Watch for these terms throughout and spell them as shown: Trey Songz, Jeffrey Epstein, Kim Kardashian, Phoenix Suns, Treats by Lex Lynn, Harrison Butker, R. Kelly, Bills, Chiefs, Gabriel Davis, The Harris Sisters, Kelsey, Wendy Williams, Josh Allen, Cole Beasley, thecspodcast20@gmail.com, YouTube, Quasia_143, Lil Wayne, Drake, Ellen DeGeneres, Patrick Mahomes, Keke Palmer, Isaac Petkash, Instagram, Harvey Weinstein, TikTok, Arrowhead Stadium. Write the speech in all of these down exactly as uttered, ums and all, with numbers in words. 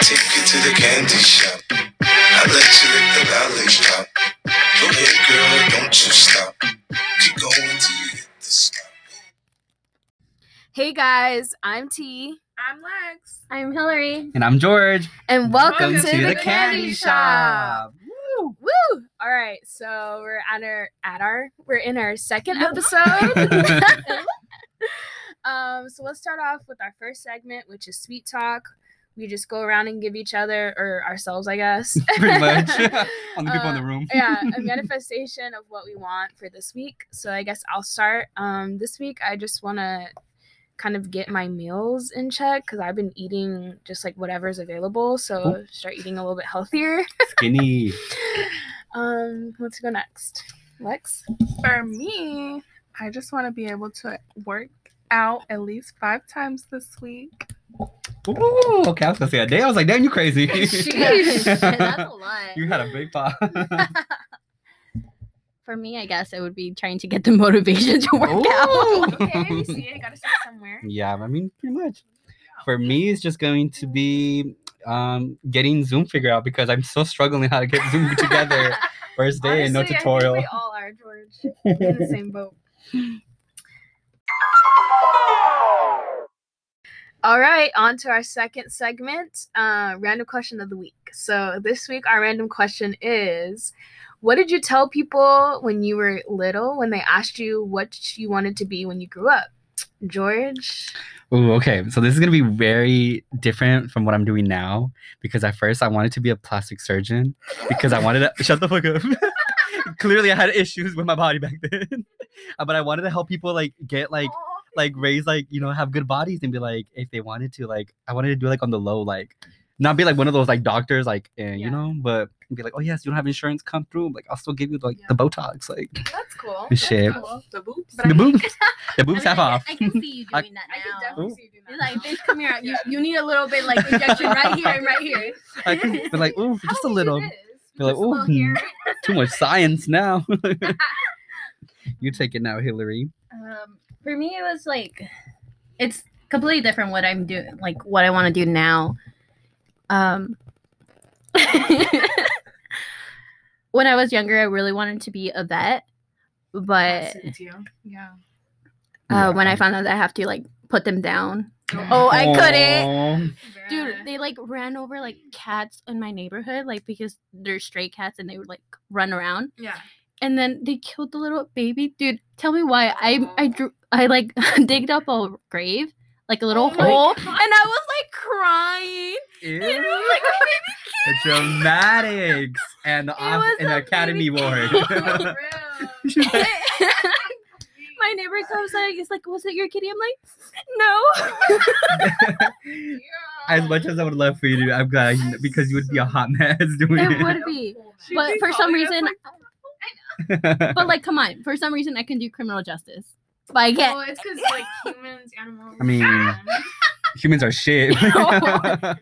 take you to the candy shop. I let you lick the lollipop. Go ahead, girl, don't you stop. Keep going till you hit the stop. Hey guys, I'm T. I'm Lex. I'm Hillary. And I'm George. And welcome, welcome to, to the, the Candy, candy Shop. shop. Woo! Woo! All right, so we're at our at our we're in our second episode. Um, so let's start off with our first segment, which is Sweet Talk. We just go around and give each other, or ourselves, I guess. Pretty much. On the people uh, in the room. Yeah, a manifestation of what we want for this week. So I guess I'll start. Um, this week, I just want to kind of get my meals in check because I've been eating just like whatever's available. So oh. start eating a little bit healthier. Skinny. Um, let's go next. Lex? For me, I just want to be able to work out at least five times this week. Ooh, okay. I was gonna say a day. I was like, damn, you crazy. Jeez, that's a lot. You had a big pop. For me, I guess it would be trying to get the motivation to work Ooh. out. Okay, you see, I gotta start somewhere. Yeah, I mean, pretty much. For me, it's just going to be um getting Zoom figured out because I'm still struggling how to get Zoom together. First day Honestly, and no tutorial. I think we all are, George. We're in the same boat. All right, on to our second segment, uh, Random Question of the Week. So this week, our random question is, what did you tell people when you were little when they asked you what you wanted to be when you grew up? George? Ooh, okay. So this is going to be very different from what I'm doing now because at first I wanted to be a plastic surgeon because I wanted to... Shut the fuck up. Clearly, I had issues with my body back then. But I wanted to help people, like, get, like... like raise like you know have good bodies and be like if they wanted to like I wanted to do like on the low like not be like one of those like doctors like and yeah. you know but be like oh yes you don't have insurance come through like I'll still give you like yeah. the Botox like that's cool and shit that's cool. the boobs the I boobs mean, the boobs I mean, half I off I can see you doing I, that now I can definitely Ooh. see you doing that you're like bitch come here you, yeah. you need a little bit like injection right here and right here I can be like oh just a little be like oh too much science now you take it now Hillary um For me, it was like, it's completely different what I'm doing, like what I want to do now. Um, when I was younger, I really wanted to be a vet, but yeah. Uh, when I found out that I have to like put them down, oh, I couldn't, dude. They like ran over like cats in my neighborhood, like because they're stray cats and they would like run around. Yeah. And then they killed the little baby. Dude, tell me why. I I drew I like digged up a grave, like a little oh hole. And I was like crying. Ew. And I was like, oh, baby kid. The dramatics and the ob- and Academy Award. like, my neighbor comes like it's like, was it your kitty? I'm like, no. yeah. As much as I would love for you to, I'm glad I, because you would be a hot mess doing it. It would be. She'd but be for some reason like- but like, come on! For some reason, I can do criminal justice, but I can't. Oh, it's because like humans, animals. I mean, um... humans are shit. I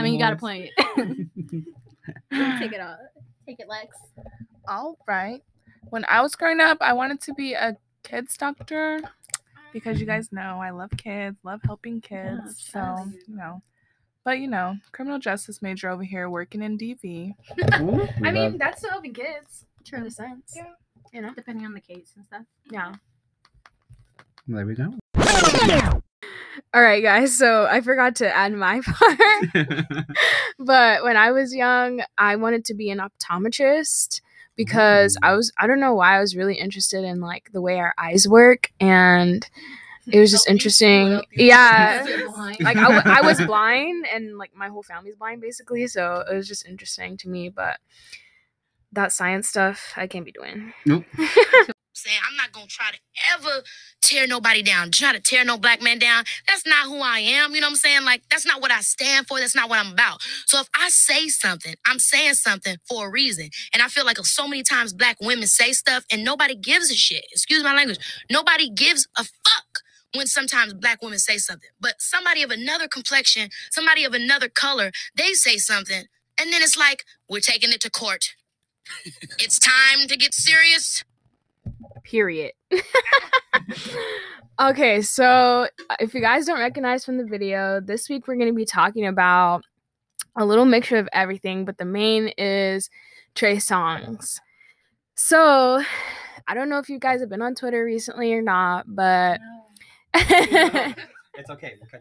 mean, you got a point. Take it off. Take it, Lex. All right. When I was growing up, I wanted to be a kids doctor because you guys know I love kids, love helping kids. Oh, so you know. But, you know, criminal justice major over here working in D V. Ooh, I mean, that's still helping kids. True. In a sense. Yeah. You know, depending on the case and stuff. Yeah. There we go. All right, guys. So I forgot to add my part. But when I was young, I wanted to be an optometrist because mm. I was, I don't know why I was really interested in, like, the way our eyes work. And... it was just interesting. Yeah. Like, I, w- I was blind, and, like, my whole family's blind, basically. So it was just interesting to me. But that science stuff, I can't be doing. Nope. Saying I'm not going to try to ever tear nobody down, try to tear no black man down. That's not who I am. You know what I'm saying? Like, that's not what I stand for. That's not what I'm about. So if I say something, I'm saying something for a reason. And I feel like so many times black women say stuff and nobody gives a shit. Excuse my language. Nobody gives a fuck. When sometimes black women say something, but somebody of another complexion, somebody of another color, they say something. And then it's like, we're taking it to court. It's time to get serious. Period. Okay, so if you guys don't recognize from the video, this week we're going to be talking about a little mixture of everything, but the main is Trey Songz. So, I don't know if you guys have been on Twitter recently or not, but... No. It's okay, we'll catch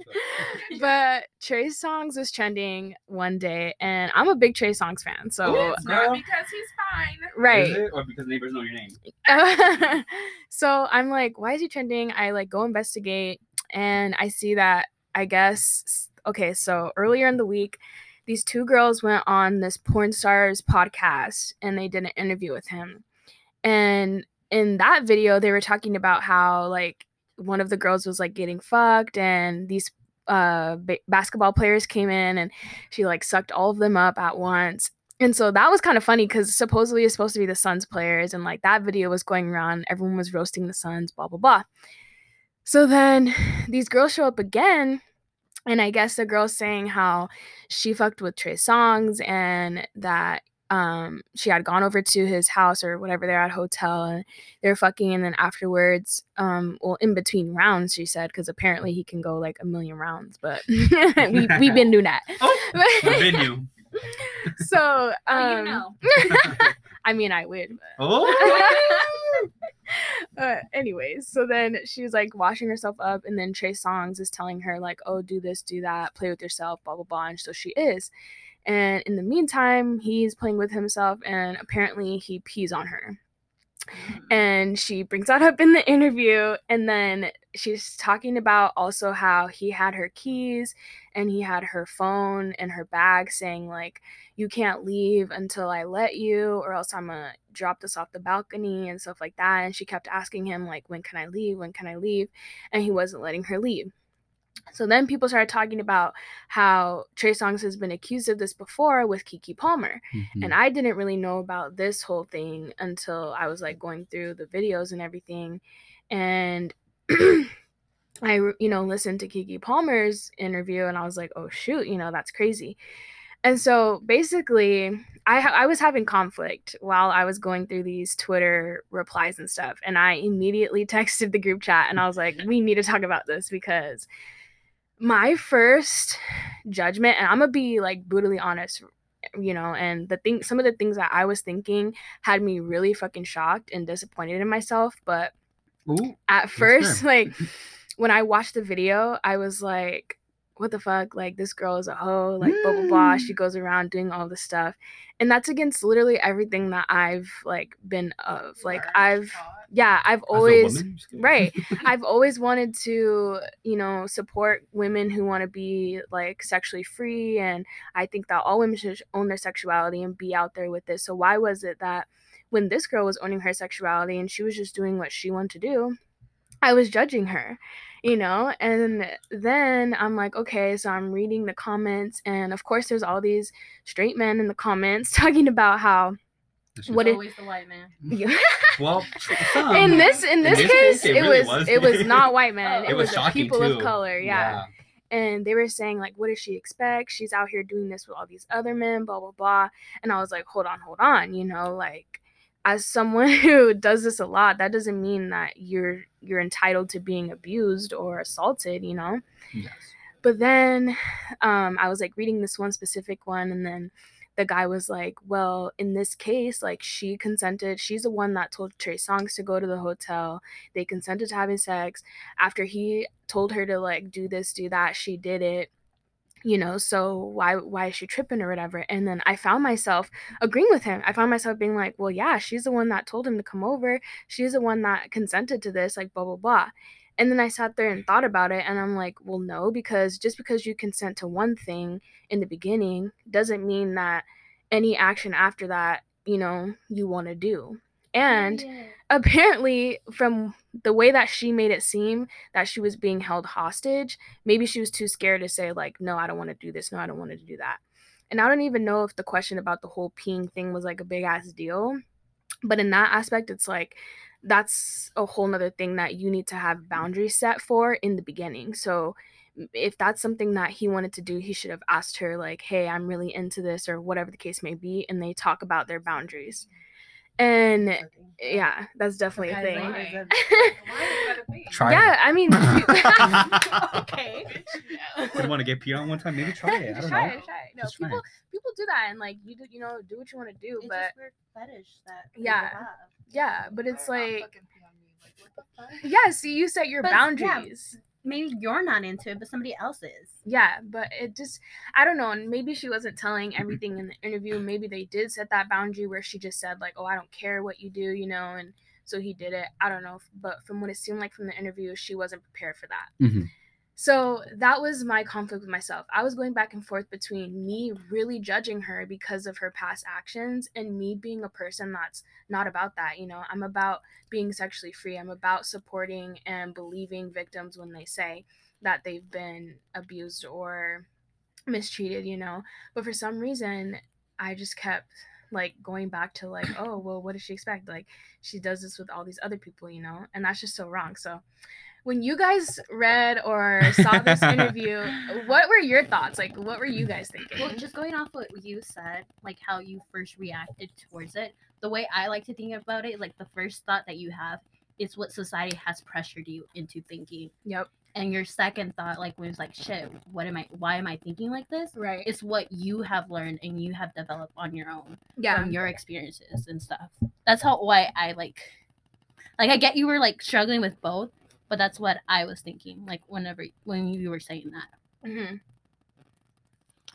you up. But Trey Songz was trending one day, and I'm a big Trey Songz fan, so... Ooh, it's not because he's fine. Right. Is it? Or because neighbors know your name. So, I'm like, why is he trending? I, like, go investigate, and I see that, I guess... Okay, so earlier in the week, these two girls went on this porn stars podcast, and they did an interview with him. And in that video, they were talking about how, like, one of the girls was, like, getting fucked, and these uh, ba- basketball players came in, and she, like, sucked all of them up at once. And so that was kind of funny, because supposedly it's supposed to be the Suns players, and, like, that video was going around. Everyone was roasting the Suns, blah, blah, blah. So then these girls show up again. And I guess the girl's saying how she fucked with Trey Songz and that um, she had gone over to his house or whatever, they're at a hotel, and they were fucking, and then afterwards, um, well, in between rounds, she said, because apparently he can go, like, a million rounds, but we, we've been doing that. Oh, been you. So, um, well, you know. I mean, I would. But. Oh. Uh, anyways, so then she was, like, washing herself up, and then Trey Songz is telling her, like, oh, do this, do that, play with yourself, blah, blah, blah, and so she is. And in the meantime, he's playing with himself, and apparently he pees on her. And she brings that up in the interview, and then she's talking about also how he had her keys, and he had her phone and her bag, saying, like, you can't leave until I let you, or else I'm gonna drop this off the balcony and stuff like that. And she kept asking him, like, when can I leave? When can I leave? And he wasn't letting her leave. So then people started talking about how Trey Songz has been accused of this before with Keke Palmer. Mm-hmm. And I didn't really know about this whole thing until I was, like, going through the videos and everything. And I, you know, listened to Keke Palmer's interview, and I was like, oh, shoot, you know, that's crazy. And so basically I ha- I was having conflict while I was going through these Twitter replies and stuff. And I immediately texted the group chat, and I was like, we need to talk about this, because my first judgment, and I'm going to be, like, brutally honest, you know, and the thing, some of the things that I was thinking had me really fucking shocked and disappointed in myself. But ooh, at first, like, when I watched the video, I was like, what the fuck? Like, this girl is a hoe, like, blah, blah, blah. She goes around doing all this stuff. And that's against literally everything that I've, like, been of. Like, I've, yeah, I've always, right. I've always wanted to, you know, support women who want to be, like, sexually free. And I think that all women should own their sexuality and be out there with it. So why was it that when this girl was owning her sexuality and she was just doing what she wanted to do, I was judging her? You know, and then I'm like, okay, so I'm reading the comments, and of course there's all these straight men in the comments talking about how what is always the white man. Yeah. Well, some, in this in this, in this case, case it, it really was, was it was not white men. It, it was, was shocking people too. Of color, yeah. yeah. And they were saying, like, what does she expect? She's out here doing this with all these other men, blah blah blah. And I was like, hold on, hold on, you know, like, as someone who does this a lot, that doesn't mean that you're you're entitled to being abused or assaulted, you know? Yes. But then um, I was, like, reading this one specific one, and then the guy was like, well, in this case, like, she consented. She's the one that told Trey Songz to go to the hotel. They consented to having sex. After he told her to, like, do this, do that, she did it. You know, so why why is she tripping or whatever? And then I found myself agreeing with him. I found myself being like, well, yeah, she's the one that told him to come over. She's the one that consented to this, like, blah, blah, blah. And then I sat there and thought about it, and I'm like, well, no, because just because you consent to one thing in the beginning doesn't mean that any action after that, you know, you want to do. And yeah. Apparently, from the way that she made it seem that she was being held hostage, maybe she was too scared to say, like, no, I don't want to do this. No, I don't want to do that. And I don't even know if the question about the whole peeing thing was, like, a big-ass deal. But in that aspect, it's like, that's a whole nother thing that you need to have boundaries set for in the beginning. So if that's something that he wanted to do, he should have asked her, like, hey, I'm really into this, or whatever the case may be. And they talk about their boundaries. And yeah, that's definitely a thing. Try yeah, it. I mean, okay. You want to get peed on one time? Maybe try it. I don't try know. It, try it. No, just people, it. people do that, and like you do, you know, do what you want to do, it's but just weird fetish that yeah, have. yeah, but it's or like, like yeah. See, you set your but, boundaries. Yeah, maybe you're not into it, but somebody else is. Yeah, but it just, I don't know, and maybe she wasn't telling everything in the interview. Maybe they did set that boundary where she just said like, oh, I don't care what you do, you know, and. So he did it. I don't know. But from what it seemed like from the interview, she wasn't prepared for that. Mm-hmm. So that was my conflict with myself. I was going back and forth between me really judging her because of her past actions and me being a person that's not about that. You know, I'm about being sexually free. I'm about supporting and believing victims when they say that they've been abused or mistreated, you know. But for some reason, I just kept... like going back to like, oh, well, what does she expect? Like she does this with all these other people, you know, and that's just so wrong. So when you guys read or saw this interview, what were your thoughts? Like, what were you guys thinking? Well, just going off what you said, like how you first reacted towards it, the way I like to think about it, like the first thought that you have is what society has pressured you into thinking. Yep. And your second thought, like, was like, shit, what am I, why am I thinking like this? Right. It's what you have learned and you have developed on your own. Yeah. From your experiences and stuff. That's how, why I, like, like, I get you were, like, struggling with both, but that's what I was thinking, like, whenever, when you were saying that. Mm-hmm.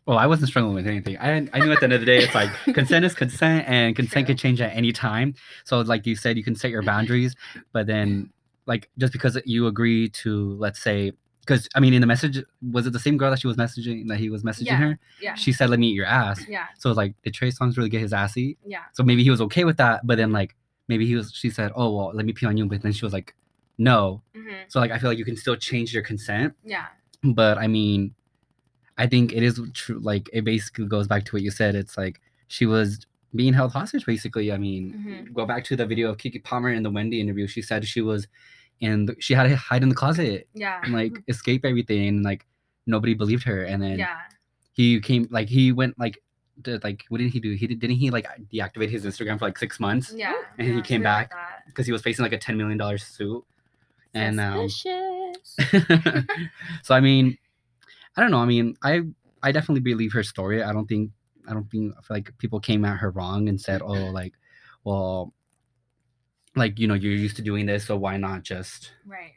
Well, I wasn't struggling with anything. I I knew at the end of the day, it's like consent is consent, and consent True. Can change at any time. So, like you said, you can set your boundaries, but then... like, just because you agree to, let's say, because, I mean, in the message, was it the same girl that she was messaging, that he was messaging yeah, her? Yeah. She said, let me eat your ass. Yeah. So, like, did Trey Songz really get his ass eat? Yeah. So, maybe he was okay with that, but then, like, maybe he was, she said, oh, well, let me pee on you, but then she was like, no. Mm-hmm. So, like, I feel like you can still change your consent. Yeah. But, I mean, I think it is true, like, it basically goes back to what you said. It's like, she was... being held hostage, basically. I mean, mm-hmm. Go back to the video of Keke Palmer in the Wendy interview. She said she was, and she had to hide in the closet, yeah, and like escape everything. And, like nobody believed her, and then yeah. he came, like he went, like, to, like what did he do? He did, didn't he like deactivate his Instagram for like six months? Yeah, and yeah, he came back because like he was facing like a ten million dollar suit, and um, so I mean, I don't know. I mean, I I definitely believe her story. I don't think. I don't think like people came at her wrong and said, oh, like, well, like, you know, you're used to doing this, so why not just right?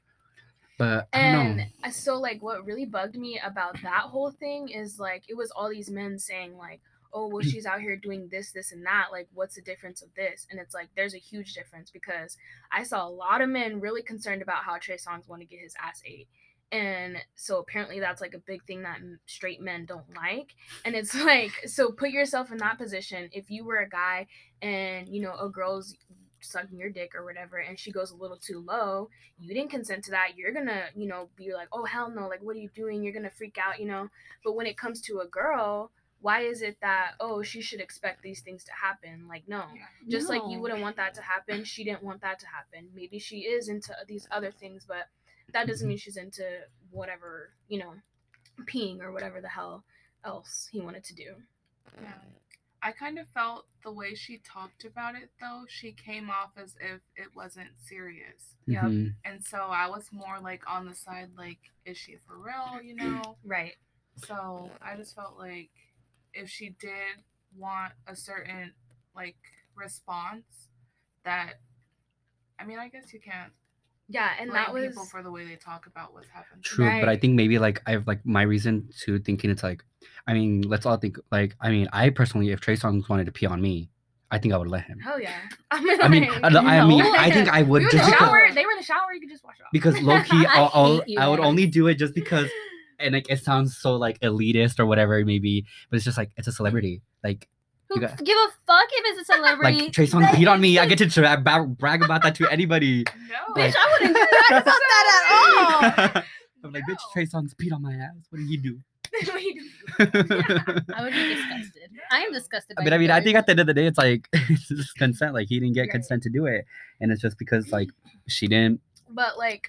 But I and don't know. So like what really bugged me about that whole thing is like it was all these men saying like, oh, well, she's out here doing this, this, and that. Like, what's the difference of this? And it's like, there's a huge difference because I saw a lot of men really concerned about how Trey Songz want to get his ass ate. And so apparently that's like a big thing that straight men don't like. And it's like, so put yourself in that position. If you were a guy and, you know, a girl's sucking your dick or whatever, and she goes a little too low, you didn't consent to that. You're going to, you know, be like, oh, hell no. Like, what are you doing? You're going to freak out, you know. But when it comes to a girl, why is it that, oh, she should expect these things to happen? Like, no. Just no. Like you wouldn't want that to happen. She didn't want that to happen. Maybe she is into these other things, but that doesn't mean she's into whatever, you know, peeing or whatever the hell else he wanted to do. Yeah. I kind of felt the way she talked about it, though, she came off as if it wasn't serious. Yep. Mm-hmm. And so I was more, like, on the side, like, is she for real, you know? Right. So I just felt like if she did want a certain, like, response that, I mean, I guess you can't. Yeah, and that was people for the way they talk about what's happened. True, right. But I think maybe like I've like my reason to thinking it's like, I mean, let's all think like I mean, I personally, if Trey Songz wanted to pee on me, I think I would let him. Oh yeah, I mean, I mean, like, I, I, mean no. I think I would. You were just in the shower. Because, they were in the shower. You could just wash it off. Because low key, I'll, I'll, I would only do it just because, and like it sounds so like elitist or whatever it may be, but it's just like it's a celebrity, like. Who got, give a fuck if it's a celebrity? Like Trey Songz peed on me. I get to tra- bra- brag about that to anybody. No, like, bitch, I wouldn't brag about that at all. I'm no. Like, bitch, Trey Songz peed on my ass. What did he do? What did he do? I would be disgusted. I am disgusted. By but I mean, I think at the end of the day, it's like it's just consent. Like he didn't get right. consent to do it, and it's just because like she didn't. But like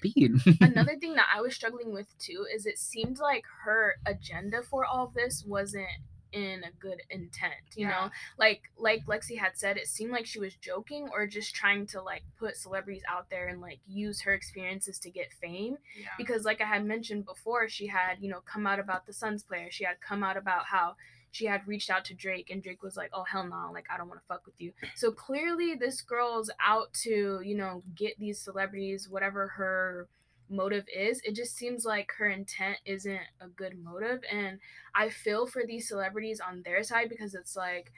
another thing that I was struggling with too is it seemed like her agenda for all of this wasn't in a good intent, you yeah. know? Like, like Lexi had said, it seemed like she was joking or just trying to, like, put celebrities out there and, like, use her experiences to get fame. Yeah. Because, like I had mentioned before, she had, you know, come out about the Suns player. She had come out about how she had reached out to Drake, and Drake was like, oh, hell no, like, I don't want to fuck with you. So clearly this girl's out to, you know, get these celebrities, whatever her motive is. It just seems like her intent isn't a good motive, and I feel for these celebrities on their side, because it's like,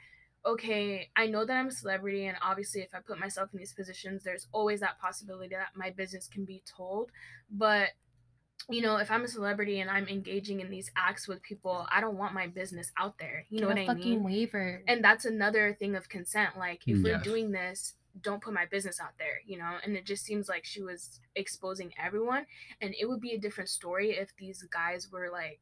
okay, I know that I'm a celebrity, and obviously if I put myself in these positions, there's always that possibility that my business can be told, but you know, if I'm a celebrity and I'm engaging in these acts with people, I don't want my business out there. You know what I mean? Give a fucking waiver. And that's another thing of consent. Like, if yes. we're doing this, don't put my business out there, you know? And it just seems like she was exposing everyone. And it would be a different story if these guys were, like,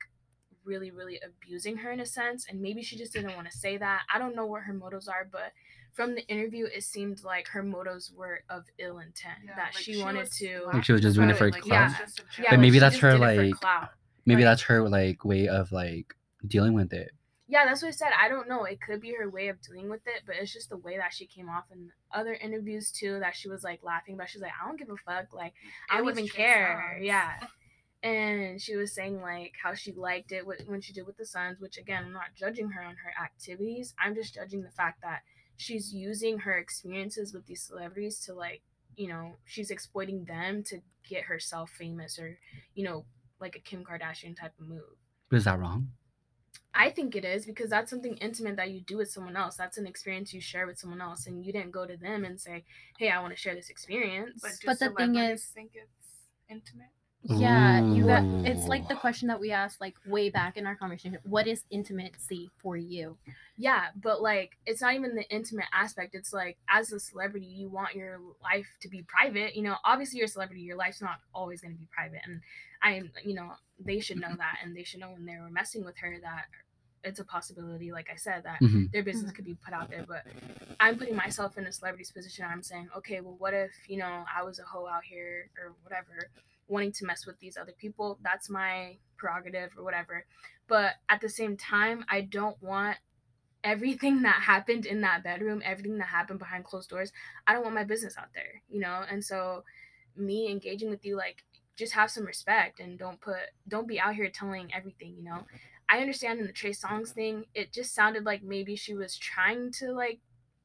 really, really abusing her in a sense. And maybe she just didn't want to say that. I don't know what her motives are, but from the interview, it seemed like her motives were of ill intent, yeah, that like she, she wanted was, to... Like she was just doing it for like, clout. Yeah, yeah, but like maybe that's her, like... Maybe right. that's her, like, way of, like, dealing with it. Yeah, that's what I said. I don't know. It could be her way of dealing with it, but it's just the way that she came off in other interviews, too, that she was, like, laughing about. She's like, I don't give a fuck. Like, I don't even care. Songs. Yeah. And she was saying, like, how she liked it when she did with the Suns, which, again, I'm not judging her on her activities. I'm just judging the fact that she's using her experiences with these celebrities to, like, you know, she's exploiting them to get herself famous, or, you know, like a Kim Kardashian type of move. But is that wrong? I think it is, because that's something intimate that you do with someone else. That's an experience you share with someone else, and you didn't go to them and say, hey, I want to share this experience. But, but the thing is, think it's intimate. Yeah, you got, it's like the question that we asked, like, way back in our conversation. What is intimacy for you? Yeah, but, like, it's not even the intimate aspect. It's, like, as a celebrity, you want your life to be private. You know, obviously, you're a celebrity. Your life's not always going to be private. And, I, you know, they should know that. And they should know when they were messing with her that it's a possibility, like I said, that mm-hmm. their business could be put out there. But I'm putting myself in a celebrity's position. I'm saying, okay, well, what if, you know, I was a hoe out here or whatever, wanting to mess with these other people? That's my prerogative or whatever. But at the same time, I don't want everything that happened in that bedroom, everything that happened behind closed doors, I don't want my business out there, you know? And so me engaging with you, like, just have some respect and don't put, don't be out here telling everything, you know? I understand in the Trey Songz thing, it just sounded like maybe she was trying to, like,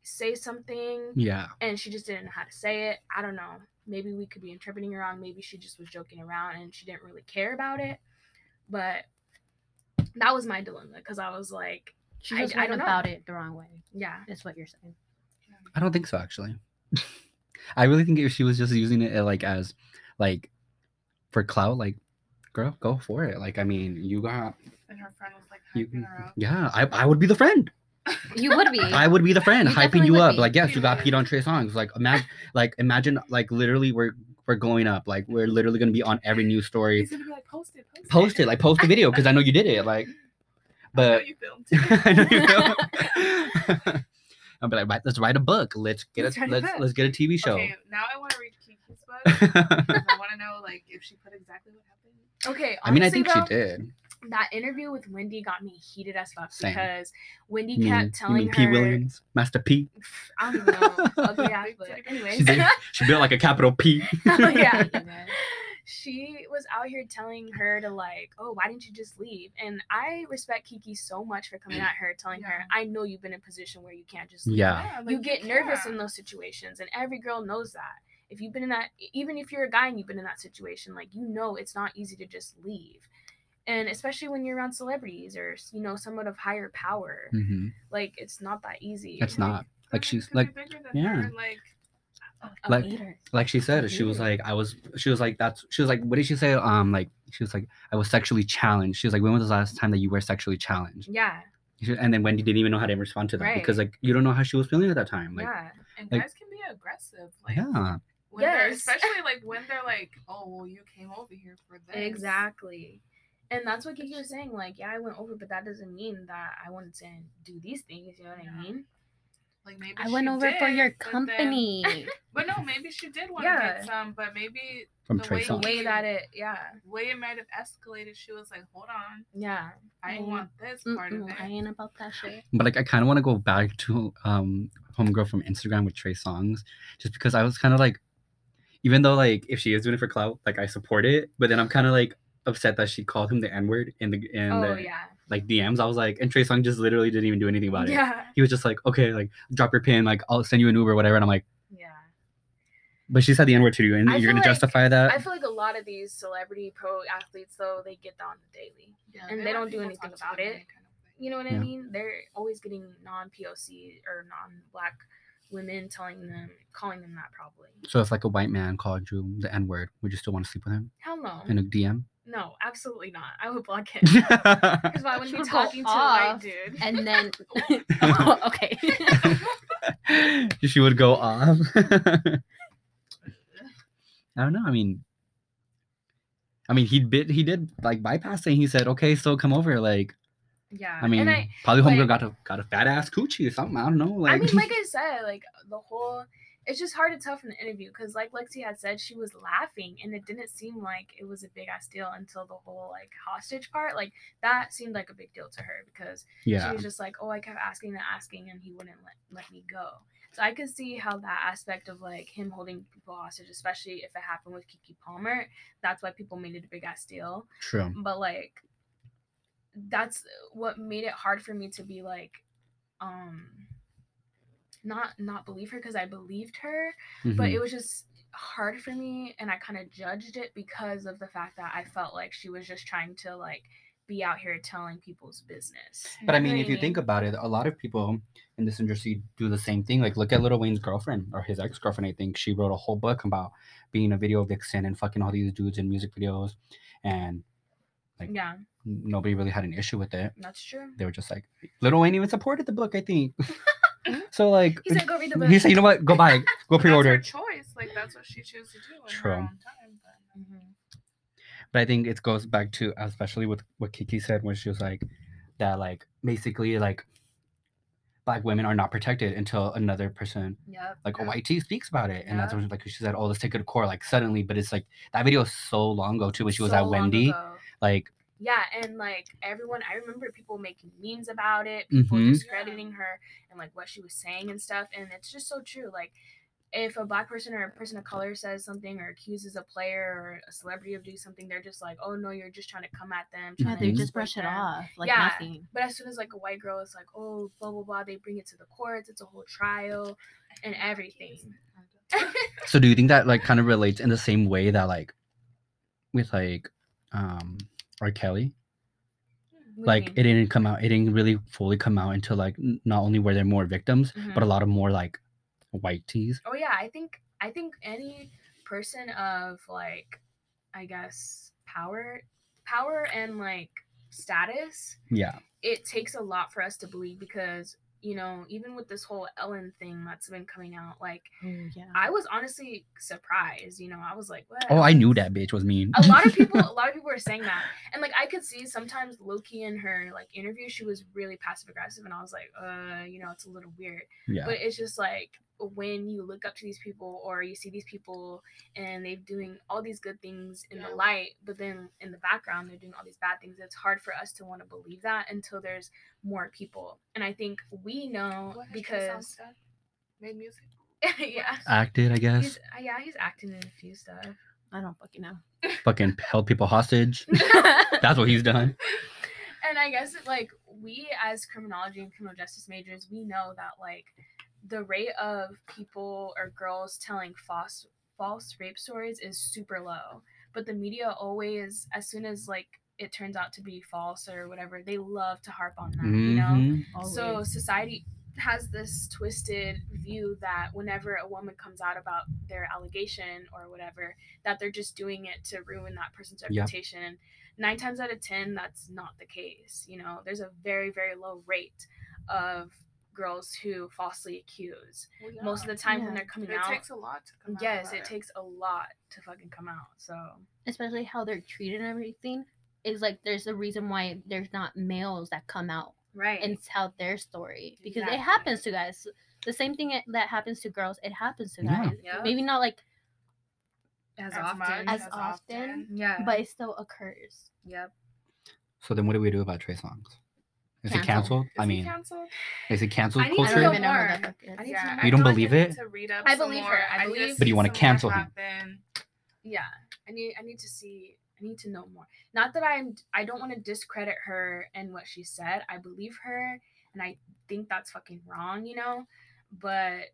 say something. Yeah. And she just didn't know how to say it. I don't know. Maybe we could be interpreting her wrong. Maybe she just was joking around and she didn't really care about it. But that was my dilemma, because I was like, she was I, I don't know about it the wrong way. Yeah, that's what you're saying. I don't think so, actually. I really think if she was just using it like as like for clout, like, girl, go for it. Like, I mean, you got. And her friend was like hyping you, her up. Yeah, I I would be the friend. You would be. I would be the friend you hyping you up. Be. Like, yes, you got peed on Trey Songz. Like, imagine, like, imagine, like, literally, we're we're going up. Like, we're literally gonna be on every news story. He's gonna be like, post it, post, post it. it, like, post the video, because I know you did it. Like, but I know you filmed. I know you filmed. I'll be like, let's write a book. Let's get let's a let's let's get a T V show. Okay, now I want to read Keke's book. I want to know, like, if she put exactly what happened. Okay, honestly, I mean, I think though, she did. That interview with Wendy got me heated as fuck. Same. Because Wendy you kept mean, telling you mean P. her... P. Williams? Master P? I don't know. Ugly ass, but anyways. She, did, she built like a capital P. Oh, yeah. She was out here telling her to, like, oh, why didn't you just leave? And I respect Keke so much for coming at her, telling yeah. her, I know you've been in a position where you can't just leave. Yeah. yeah like, you get yeah. nervous in those situations, and every girl knows that. If you've been in that... Even if you're a guy and you've been in that situation, like, you know it's not easy to just leave. And especially when you're around celebrities or, you know, somewhat of higher power, mm-hmm. like, it's not that easy. It's like, not like she's like, yeah, her, like, a like, leader. Like she said, she was like, I was, she was like, that's, she was like, what did she say? Um, like, she was like, I was sexually challenged. She was like, when was the last time that you were sexually challenged? Yeah. And then Wendy didn't even know how to respond to that, right. because, like, you don't know how she was feeling at that time. Like, yeah. And like, guys can be aggressive. Like, yeah. When yes. Especially like when they're like, oh, well, you came over here for this. Exactly. And that's what Keke was saying. Like, yeah, I went over, but that doesn't mean that I wanted to do these things. You know what yeah. I mean? Like maybe I she went over did, for your company. But, then, but no, maybe she did want yeah. to get some, but maybe From the way, way that it, yeah. way it might have escalated, she was like, hold on. Yeah. I ain't mm-hmm. want this part mm-hmm. of it. I ain't about that shit. But like, I kind of want to go back to um Homegirl from Instagram with Trey Songz, just because I was kind of like, even though like, if she is doing it for clout, like I support it, but then I'm kind of like upset that she called him the N-word in the in oh, the yeah. like D Ms. I was like, and Trey Songz just literally didn't even do anything about it. Yeah. He was just like, okay, like drop your pin, like I'll send you an Uber or whatever. And I'm like, yeah. But she said the N-word to you, and I you're gonna like, justify that. I feel like a lot of these celebrity pro athletes though, they get that on the daily, yeah, and they don't do anything about it. Kind of you know what yeah. I mean? They're always getting non-P O C or non-Black women telling them, calling them that probably. So if like a white man called you the N-word, would you still want to sleep with him? Hell no. In a D M? No, absolutely not. I would block him. Because I wouldn't be talking to a white dude. And then, oh, okay. She would go off. I don't know. I mean, I mean, he did, he did like bypassing. He said, okay, so come over. Like, yeah. I mean, and I, probably homegirl got a, got a fat ass coochie or something. I don't know. Like, I mean, like I said, like the whole, it's just hard to tell from the interview. Cause like Lexi had said, she was laughing and it didn't seem like it was a big ass deal until the whole like hostage part. Like that seemed like a big deal to her because yeah. she was just like, oh, I kept asking and asking and he wouldn't let, let me go. So I could see how that aspect of like him holding people hostage, especially if it happened with Keke Palmer, that's why people made it a big ass deal. True. But like, that's what made it hard for me to be like, um, not not believe her because I believed her, mm-hmm. but it was just hard for me, and I kind of judged it because of the fact that I felt like she was just trying to like be out here telling people's business. But I mean, right. if you think about it, a lot of people in this industry do the same thing. Like, look at Lil Wayne's girlfriend or his ex-girlfriend. I think she wrote a whole book about being a video vixen and fucking all these dudes in music videos, and like, yeah, nobody really had an issue with it. That's true. They were just like, Lil Wayne even supported the book, I think. So like, he said, go read the book. He said, you know what? Go buy it. Go pre-order. That's her choice. Like, that's what she chose to do. In true. Her own time, but, mm-hmm. But I think it goes back to, especially with what Keke said when she was like, that like, basically like, Black women are not protected until another person, yep, like yep. a white T speaks about it. And yep. that's when like, she said, oh, let's take it to court, like suddenly. But it's like, that video is so long ago too, when she was so at Wendy. Ago. Like. Yeah, and like everyone, I remember people making memes about it, people mm-hmm. discrediting yeah. her and like what she was saying and stuff. And it's just so true. Like, if a Black person or a person of color says something or accuses a player or a celebrity of doing something, they're just like, oh no, you're just trying to come at them. Yeah, they just brush it off like yeah. nothing. But as soon as like a white girl is like, oh, blah, blah, blah, they bring it to the courts. It's a whole trial and everything. So do you think that like kind of relates in the same way that like with like um, R. Kelly? Like it didn't come out. It didn't really fully come out until like not only were there more victims, mm-hmm. but a lot of more like white tees. Oh yeah, I think I think any person of like, I guess power, power and like status. Yeah, it takes a lot for us to believe because you know even with this whole Ellen thing that's been coming out, like mm, yeah. I was honestly surprised. You know, I was like, what? Oh, I knew that bitch was mean. A lot of people, a lot of people were saying that, and like I could see sometimes Loki in her like interview, she was really passive aggressive, and I was like, uh, you know, it's a little weird. Yeah, but it's just like, when you look up to these people or you see these people and they're doing all these good things in yeah. the light, but then in the background, they're doing all these bad things. It's hard for us to want to believe that until there's more people. And I think we know what because made music. yeah. Acted, I guess. He's, uh, yeah. He's acting in a few stuff. I don't fucking know. Fucking held people hostage. That's what he's done. And I guess it, like we as criminology and criminal justice majors, we know that like, the rate of people or girls telling false false rape stories is super low, but the media always, as soon as like it turns out to be false or whatever, they love to harp on that, mm-hmm. you know? Always. So society has this twisted view that whenever a woman comes out about their allegation or whatever, that they're just doing it to ruin that person's reputation. Yep. Nine times out of ten, that's not the case. You know, there's a very, very low rate of girls who falsely accuse. Well, yeah. Most of the time yeah. when they're coming it out, it takes a lot to come yes, out. Yes, it takes a lot to fucking come out. So especially how they're treated and everything is like there's a reason why there's not males that come out right and tell their story because exactly. it happens to guys. The same thing that happens to girls, it happens to guys. Yeah. Yeah. Maybe not like as, as often, much, as, as often, often, yeah, but it still occurs. Yep. So then, what do we do about Trey Songz? Is canceled. it canceled? Is I mean, canceled? Is it canceled I need culture? To know more. I need yeah. to know. You don't I believe like it? To I believe more. her. I, I believe. But do you want to cancel him? Yeah, I need. I need to see. I need to know more. Not that I'm. I don't want to discredit her and what she said. I believe her, and I think that's fucking wrong. You know, but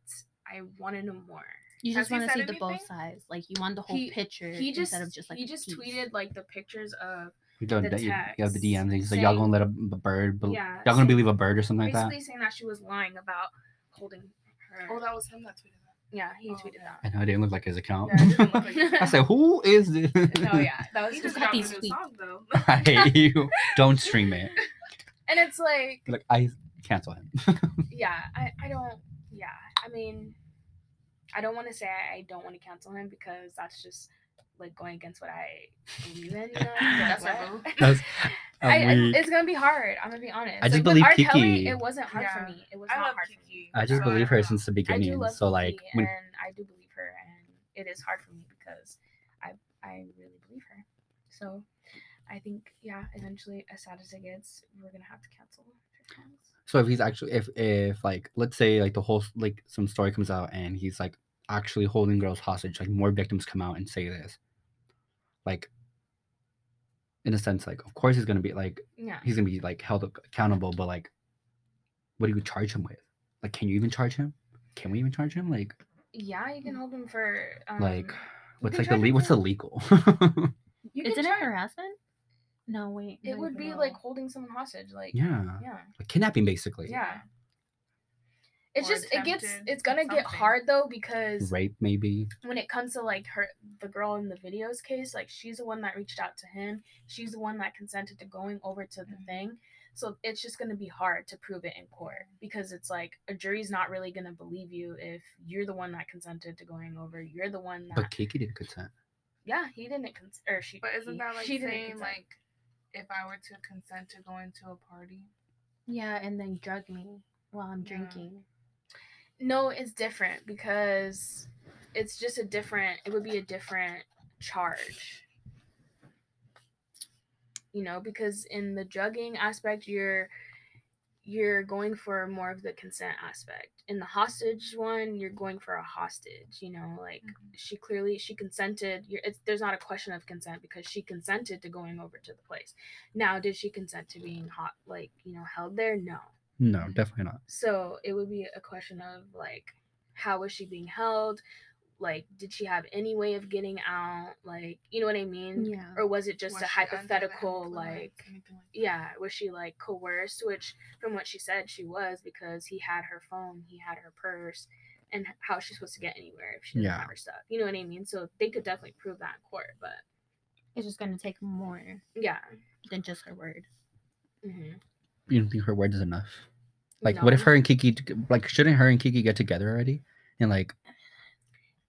I want to know more. You just want to see anything? the both sides. Like you want the whole he, picture he just, instead of just like. He just piece. tweeted like the pictures of. You, don't, you, you have the D Ms. He's like, y'all gonna let a, a bird, be- yeah, y'all gonna believe a bird or something like that. Basically saying that she was lying about holding her. Oh, that was him that tweeted that. Yeah, he oh, tweeted that. I know it didn't look like his account. Yeah, it like his account. I said, who is this? Oh yeah, that was he just got these tweets. I hate you. Don't stream it. And it's like, like I cancel him. yeah, I, I don't. Yeah, I mean, I don't want to say I, I don't want to cancel him because that's just. Like going against what I believe in. Uh, that's what? That's, I, it's gonna be hard. I'm gonna be honest. I just like, believe R. Keke. Kelly, it wasn't hard yeah. for me. It was I not hard Keke. for me. I just so, believe her since the beginning. I do love so Keke, like, when... and I do believe her, and it is hard for me because I I really believe her. So I think yeah, eventually, as sad as it gets, we're gonna have to cancel. So if he's actually, if if like, let's say like the whole like some story comes out and he's like actually holding girls hostage, like more victims come out and say this. Like, in a sense, like, of course he's going to be, like, yeah. he's going to be, like, held accountable, but, like, what do you charge him with? Like, can you even charge him? Can we even charge him? Like, yeah, you can hold him for, um, like, what's, like, the le- what's illegal? Isn't it harassment? No, wait. It would be, like, holding someone hostage, like. Yeah. Yeah. Like, kidnapping, basically. Yeah. It's just, it gets, it's gonna something. get hard though because rape maybe when it comes to like her, the girl in the video's case, like she's the one that reached out to him. She's the one that consented to going over to the mm-hmm. thing. So it's just gonna be hard to prove it in court because it's like a jury's not really gonna believe you if you're the one that consented to going over. You're the one that. But Keke didn't consent. Yeah, he didn't consent. Or she. But isn't that like saying like, if I were to consent to going to a party? Yeah, and then drug me while I'm yeah. drinking. No, it's different because it's just a different, it would be a different charge. You know, because in the drugging aspect, you're you're going for more of the consent aspect. In the hostage one, you're going for a hostage, you know, like mm-hmm. she clearly, she consented. You're, it's, there's not a question of consent because she consented to going over to the place. Now, did she consent to being hot, like, you know, held there? No. No, definitely not. So it would be a question of like, how was she being held? Like, did she have any way of getting out? Like, you know what I mean? Yeah. Or was it just was a hypothetical, like, like yeah, was she like coerced? Which, from what she said, she was because he had her phone, he had her purse, and how is she supposed to get anywhere if she didn't yeah. have her stuff? You know what I mean? So they could definitely prove that in court, but it's just gonna take more, yeah, than just her word. Mm-hmm. You don't think her word is enough? Like, no. What if her and Keke, like, shouldn't her and Keke get together already? And, like,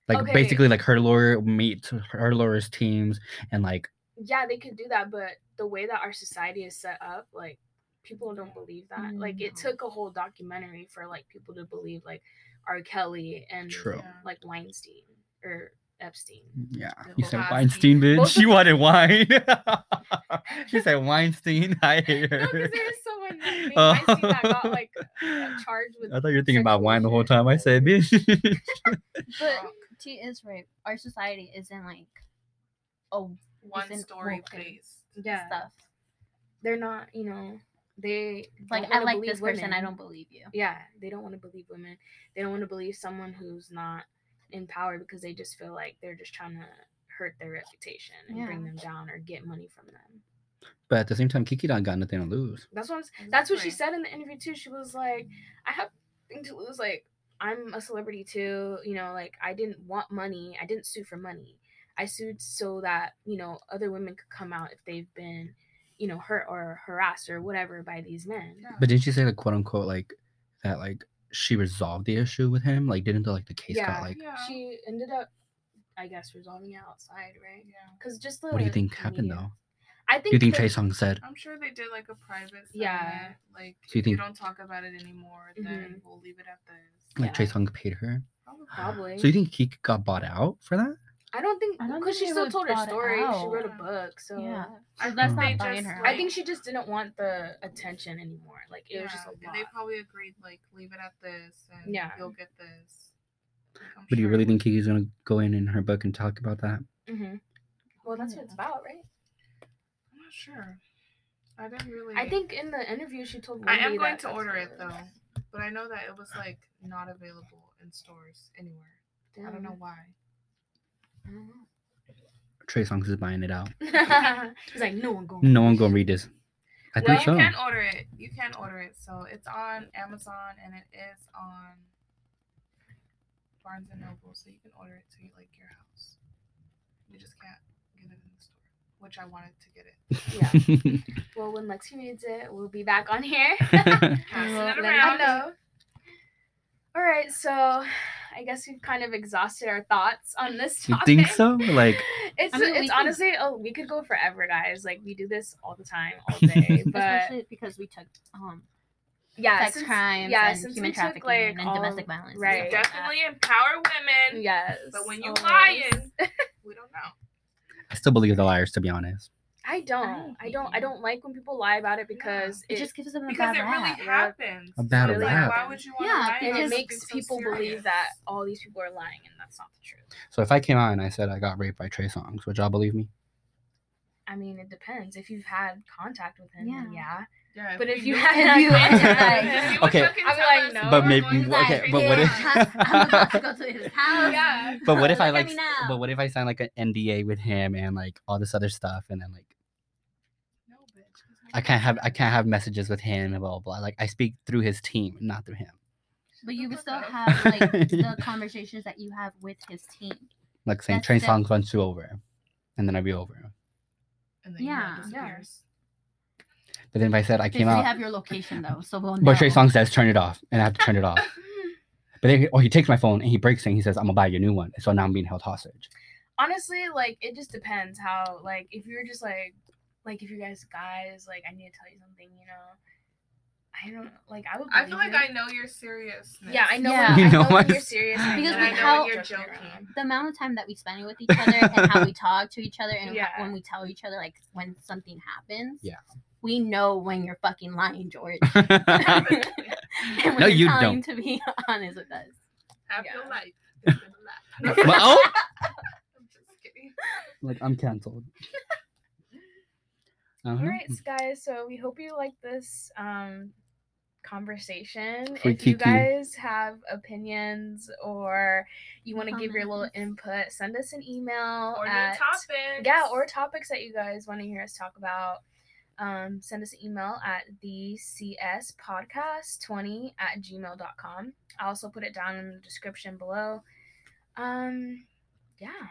like okay. basically, like, her lawyer meets her lawyer's teams and, like. Yeah, they could do that, but the way that our society is set up, like, people don't believe that. No. Like, it took a whole documentary for, like, people to believe, like, R. Kelly and, True. like, Weinstein or Epstein. Yeah. You said Weinstein, bitch. Both she wanted wine. She said Weinstein. I hate her. No, I mean, that got, like, charged with I thought you were thinking about wine the whole time. I said, bitch. But she is right. Our society isn't like a one story place. Yeah. Stuff. They're not, you know, they like I like this women. person. I don't believe you. Yeah, they don't want to believe women. They don't want to believe someone who's not in power because they just feel like they're just trying to hurt their reputation and yeah. bring them down or get money from them. But at the same time, Keke don't got nothing to lose. That's what I'm, exactly. that's what she said in the interview too. She was like, "I have nothing to lose. Like, I'm a celebrity too. You know, like I didn't want money. I didn't sue for money. I sued so that you know other women could come out if they've been, you know, hurt or harassed or whatever by these men." Yeah. But didn't you say like quote unquote like that like she resolved the issue with him? Like didn't the, like the case yeah, got like yeah. she ended up, I guess, resolving it outside, right? Yeah. Because just the, what do you think happened media. though? I think. Do you think Trey Songz said? I'm sure they did like a private. Yeah. Like, so you if think... you don't talk about it anymore, mm-hmm. then we'll leave it at this. Like yeah. Trey Songz paid her. Probably. Probably. So you think Keke got bought out for that? I don't think because she still told her story. She wrote a book, so yeah. I, that's mm-hmm. not buying her. Like, I think she just didn't want the attention anymore. Like it yeah, was just a lot. They probably agreed, like leave it at this, and yeah. you'll get this. I'm but do sure. you really think Keke's gonna go in in her book and talk about that? Mm-hmm. Well, that's what it's about, right? I'm not sure. I didn't really. I think in the interview she told me. I am going to order it though, but I know that it was like not available in stores anywhere. Damn. I don't know why. Trey Songz is buying it out. He's like, no one going. No one gonna read this. I well, think so. You can order it. You can order it. So it's on Amazon and it is on Barnes and Noble. So you can order it to like your house. You just can't get it in the store, which I wanted to get it. Yeah. Well, when Lexi needs it, we'll be back on here. Passing it around. Know. All right, so. I guess we've kind of exhausted our thoughts on this topic. You think so? Like, it's I mean, it's can... honestly, oh, we could go forever, guys. Like, we do this all the time, all day. But... especially because we took um, yeah, sex since, crimes yeah, and human trafficking took, like, and all... domestic violence. Right. Like definitely that. Empower women. Yes. But when you're lying, we don't know. I still believe the liars, to be honest. I don't. I don't. I don't like when people lie about it because yeah. it, it just gives them a because bad rap. Because it really rap. happens. A bad really rap. Why would you want yeah, to lie? It just makes people so believe that all these people are lying, and that's not the truth. So if I came out and I said I got raped by Trey Songz, would y'all believe me? I mean, it depends. If you've had contact with him, yeah. then yeah. yeah but if, if you haven't, you like, okay. I'm like, no. But maybe. Okay. But what if? I'm about to go to his house. Yeah. But what if I like? But what if I sign like an N D A with him and like all this other stuff, and then like. I can't have I can't have messages with him and blah, blah, blah. Like, I speak through his team, not through him. But you would still have, like, the conversations that you have with his team. Like saying, Trey Songz runs you over. And then I'd be over. And then yeah. You know, yeah. But then if I said I came out. They have your location, though, so we'll know. But Trey Songz says, turn it off. And I have to turn it off. But then, or he takes my phone and he breaks it and he says, I'm going to buy you a new one. So now I'm being held hostage. Honestly, like, it just depends how, like, if you're just, like, Like, if you guys, guys, like, I need to tell you something, you know, I don't, like, I would I feel like it. I know your seriousness. Yeah, I know, yeah. When, you know, I know when you're serious. Because we how, know you're joking. The amount of time that we spend with each other and how we talk to each other and yeah. when we tell each other, like, when something happens. Yeah. We know when you're fucking lying, George. And no, you don't. To be honest with us. Have yeah. your life. It's been a lot. Well, oh! I'm just kidding. Like, I'm canceled. Uh-huh. All right, so guys, so we hope you like this um, conversation. For if Keke. You guys have opinions or you want to give your little input, send us an email. Or at, new topics. Yeah, or topics that you guys want to hear us talk about. Um, send us an email at the c s podcast twenty at gmail dot com. I'll also put it down in the description below. Um, yeah.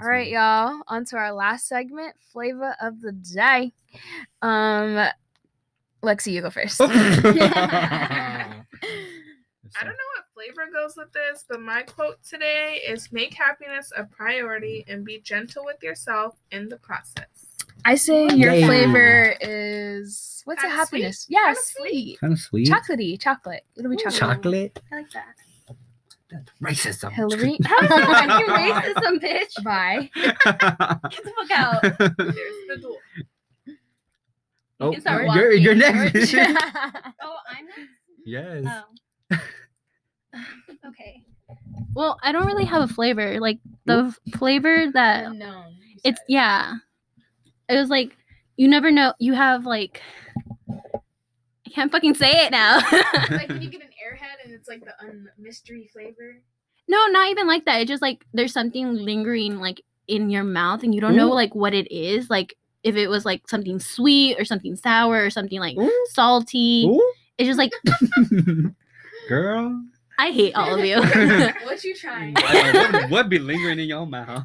All right, y'all, on to our last segment, flavor of the day. Um, Lexi, you go first. I don't know what flavor goes with this, but my quote today is make happiness a priority and be gentle with yourself in the process. I say your yeah. flavor is, what's kinda a happiness? Sweet. Yeah, kinda sweet. Kind of sweet. Chocolatey, chocolate. It'll be chocolate. Chocolate. I like that. That's racism. Hillary? How is that racism, bitch? Bye. Get the fuck out. There's the door. Oh, you you're, you're, you're next. Oh, I'm next? Yes. Oh. Okay. Well, I don't really have a flavor. Like, the flavor that... No. It's, yeah. It was like, you never know. You have, like... I can't fucking say it now. Like, when you get an airhead and it's like the un- mystery flavor. No, not even like that. It's just like there's something lingering like in your mouth and you don't mm. know like what it is. Like if it was like something sweet or something sour or something like mm. salty. Ooh. It's just like. Girl. I hate all of you. What you trying? What, what be lingering in your mouth?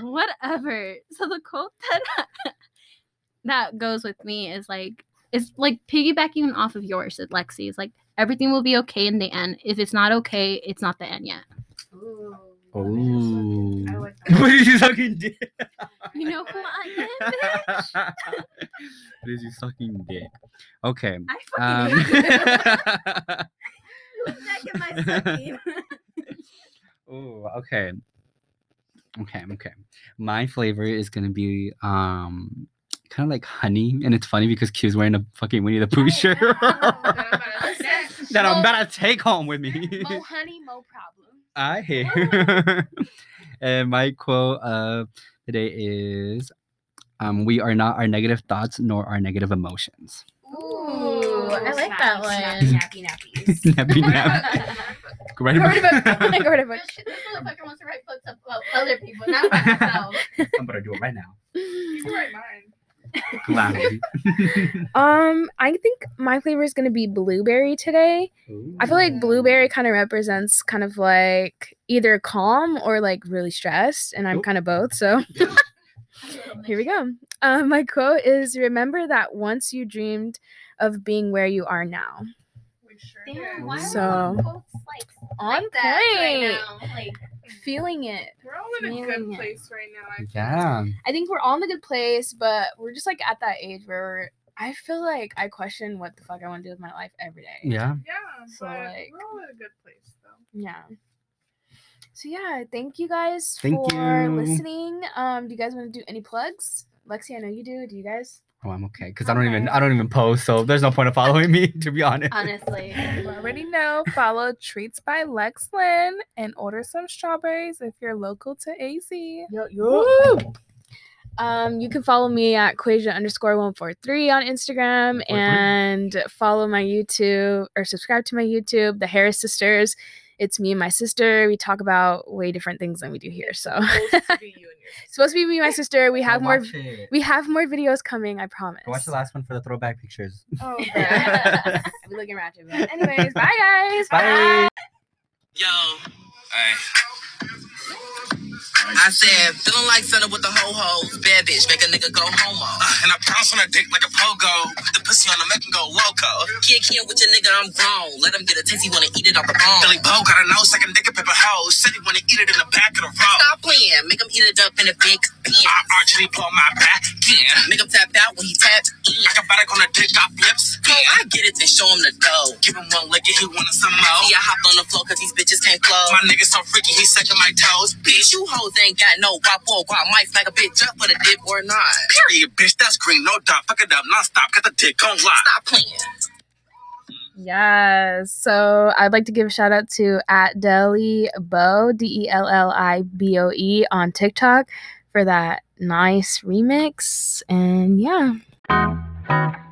Whatever. So the quote that that goes with me is like, it's like piggybacking off of yours, Lexi. It's like, everything will be okay in the end. If it's not okay, it's not the end yet. Ooh. Oh. What did you sucking dick? You know who I am, bitch? What is you sucking dick? Okay. I fucking um... Who's my sucking? Oh, okay. Okay, okay. My flavor is gonna be um kind of like honey, and it's funny because Q's wearing a fucking Winnie the Pooh oh, shirt. Yeah. Oh, that I'm about to take home with me. Mo honey, mo problem. I hear. And my quote of the day is, um, we are not our negative thoughts nor our negative emotions. Ooh, I like snaps, that one. Snappy, nappies. Snappy, nappies. Go write a book. Go write a book. This motherfucker wants to write books about other people, not about myself. I'm going to do it right now. You can write mine. um, I think my flavor is gonna be blueberry today. Ooh. I feel like blueberry kind of represents kind of like either calm or like really stressed, and I'm kind of both. So here we go. Um, my quote is: "Remember that once you dreamed of being where you are now." Damn, why so are quotes, like, on like that point. Right now? Like, feeling it. We're all in feeling a good it. place right now. I yeah. I think we're all in a good place, but we're just like at that age where we're, I feel like I question what the fuck I want to do with my life every day. Yeah. Yeah. So but like, we're all in a good place though. Yeah. So yeah, thank you guys thank for you. listening. Um, do you guys want to do any plugs? Lexi, I know you do. Do you guys? Oh, I'm okay because I don't even I don't even post, so there's no point of following me, to be honest. Honestly, you already know. Follow Treats by Lex Lynn and order some strawberries if you're local to A Z. Yo, yo. Um, you can follow me at Quasia underscore one four three on Instagram and follow my YouTube or subscribe to my YouTube, The Harris Sisters. It's me and my sister. We talk about way different things than we do here. So it's supposed to be you and your sister. supposed to be me and my sister. We have more it. we have more videos coming, I promise. Go watch the last one for the throwback pictures. Oh yeah. I'll be looking ratchet. But anyways, bye guys. Bye. Bye. Yo. Hey. I said, feeling like setting with the ho-ho's. Bad bitch, make a nigga go homo. Uh, and I pounce on her dick like a pogo. Put the pussy on her, make him go loco. Can't can't with your nigga, I'm grown. Let him get a taste, he wanna eat it off the bone. Billy Bo got a nose like a nigga pepper hoe. Said he wanna eat it in the back of the road. Stop playing, make him eat it up in a big bin. I archery blow my back in. Make him tap out when he taps in. I got back on her dick, got flips. Hey, I get it, then show him the dough. Give him one lick and he wanna some more. See, I hop on the floor cause these bitches can't flow. My nigga so freaky, he sucking my toes. Bitch, you hoes ain't got no guap or guap might smack a bitch up with a dip or not. Period, bitch. That's green. No dot. Fuck it up. Non-stop. Cut the dick. Don't lie. Stop playing. Yes. So I'd like to give a shout out to at Deli Bo, D E L L I B O E on TikTok for that nice remix. And yeah.